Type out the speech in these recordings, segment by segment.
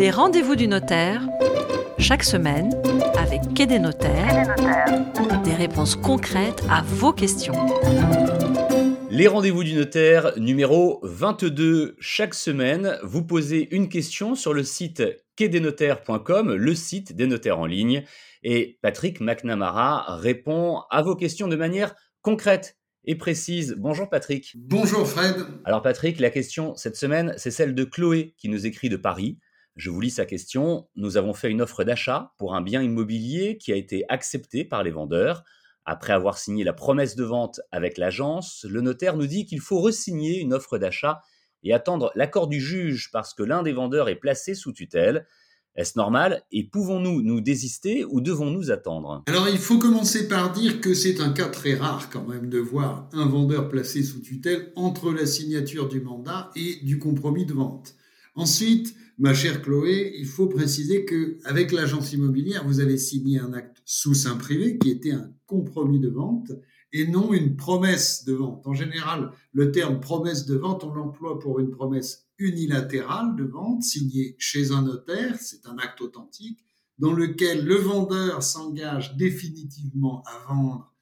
Les rendez-vous du notaire, chaque semaine, avec Quai des notaires, des réponses concrètes à vos questions. Les rendez-vous du notaire numéro 22. Chaque semaine, vous posez une question sur le site quaidesnotaires.com, le site des notaires en ligne. Et Patrick McNamara répond à vos questions de manière concrète et précise. Bonjour Patrick. Bonjour Fred. Alors Patrick, la question cette semaine, c'est celle de Chloé qui nous écrit de Paris. Je vous lis sa question. Nous avons fait une offre d'achat pour un bien immobilier qui a été accepté par les vendeurs. Après avoir signé la promesse de vente avec l'agence, le notaire nous dit qu'il faut resigner une offre d'achat et attendre l'accord du juge parce que l'un des vendeurs est placé sous tutelle. Est-ce normal et pouvons-nous nous désister ou devons-nous attendre ? Alors il faut commencer par dire que c'est un cas très rare quand même de voir un vendeur placé sous tutelle entre la signature du mandat et du compromis de vente. Ensuite, ma chère Chloé, il faut préciser qu'avec l'agence immobilière, vous avez signé un acte sous seing privé qui était un compromis de vente et non une promesse de vente. En général, le terme promesse de vente, on l'emploie pour une promesse unilatérale de vente signée chez un notaire, c'est un acte authentique, dans lequel le vendeur s'engage définitivement à vendre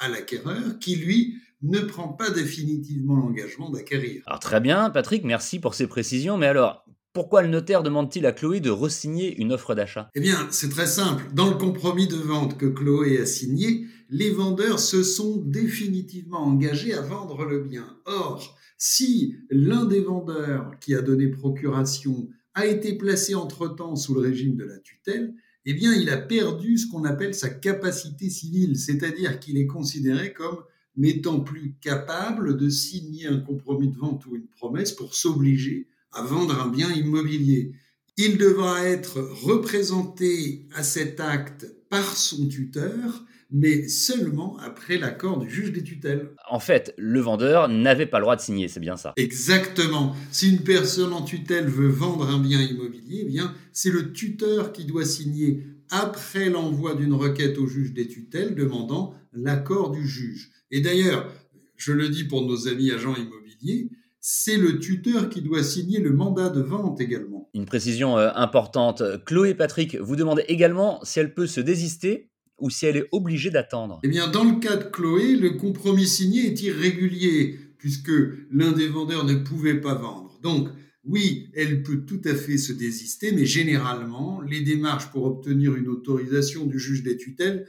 à l'acquéreur qui, lui, ne prend pas définitivement l'engagement d'acquérir. Alors très bien, Patrick, merci pour ces précisions, mais alors pourquoi le notaire demande-t-il à Chloé de resigner une offre d'achat ? Eh bien, c'est très simple. Dans le compromis de vente que Chloé a signé, les vendeurs se sont définitivement engagés à vendre le bien. Or, si l'un des vendeurs qui a donné procuration a été placé entre-temps sous le régime de la tutelle, eh bien, il a perdu ce qu'on appelle sa capacité civile, c'est-à-dire qu'il est considéré comme n'étant plus capable de signer un compromis de vente ou une promesse pour s'obliger à vendre un bien immobilier. Il devra être représenté à cet acte par son tuteur, mais seulement après l'accord du juge des tutelles. En fait, le vendeur n'avait pas le droit de signer, c'est bien ça. Exactement. Si une personne en tutelle veut vendre un bien immobilier, eh bien, c'est le tuteur qui doit signer après l'envoi d'une requête au juge des tutelles demandant l'accord du juge. Et d'ailleurs, je le dis pour nos amis agents immobiliers, c'est le tuteur qui doit signer le mandat de vente également. Une précision importante. Chloé Patrick vous demande également si elle peut se désister ou si elle est obligée d'attendre. Eh bien, dans le cas de Chloé, le compromis signé est irrégulier puisque l'un des vendeurs ne pouvait pas vendre. Donc, oui, elle peut tout à fait se désister, mais généralement, les démarches pour obtenir une autorisation du juge des tutelles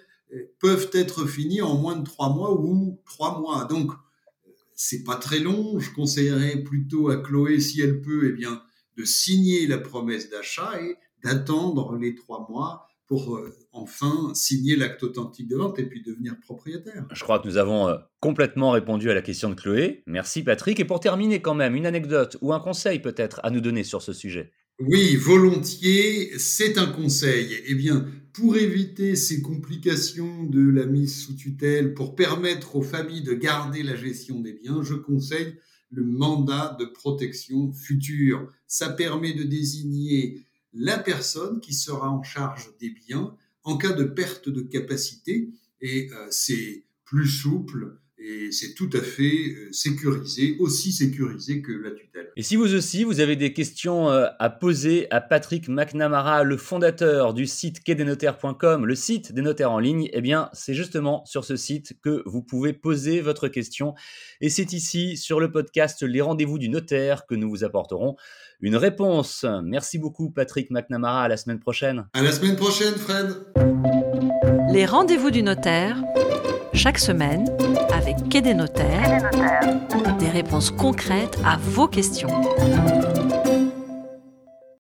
peuvent être finies en moins de 3 mois ou 3 mois. Donc, c'est pas très long. Je conseillerais plutôt à Chloé, si elle peut, eh bien, de signer la promesse d'achat et d'attendre les 3 mois pour enfin signer l'acte authentique de vente et puis devenir propriétaire. Je crois que nous avons complètement répondu à la question de Chloé. Merci Patrick. Et pour terminer quand même, une anecdote ou un conseil peut-être à nous donner sur ce sujet ? Oui, volontiers, c'est un conseil. Eh bien, pour éviter ces complications de la mise sous tutelle, pour permettre aux familles de garder la gestion des biens, je conseille le mandat de protection future. Ça permet de désigner la personne qui sera en charge des biens en cas de perte de capacité et c'est plus souple. Et c'est tout à fait sécurisé, aussi sécurisé que la tutelle. Et si vous aussi, vous avez des questions à poser à Patrick McNamara, le fondateur du site quaidesnotaires.com, le site des notaires en ligne, eh bien, c'est justement sur ce site que vous pouvez poser votre question. Et c'est ici, sur le podcast Les Rendez-vous du Notaire, que nous vous apporterons une réponse. Merci beaucoup, Patrick McNamara. À la semaine prochaine. À la semaine prochaine, Fred. Les Rendez-vous du Notaire, chaque semaine, avec Quai des notaires, des réponses concrètes à vos questions.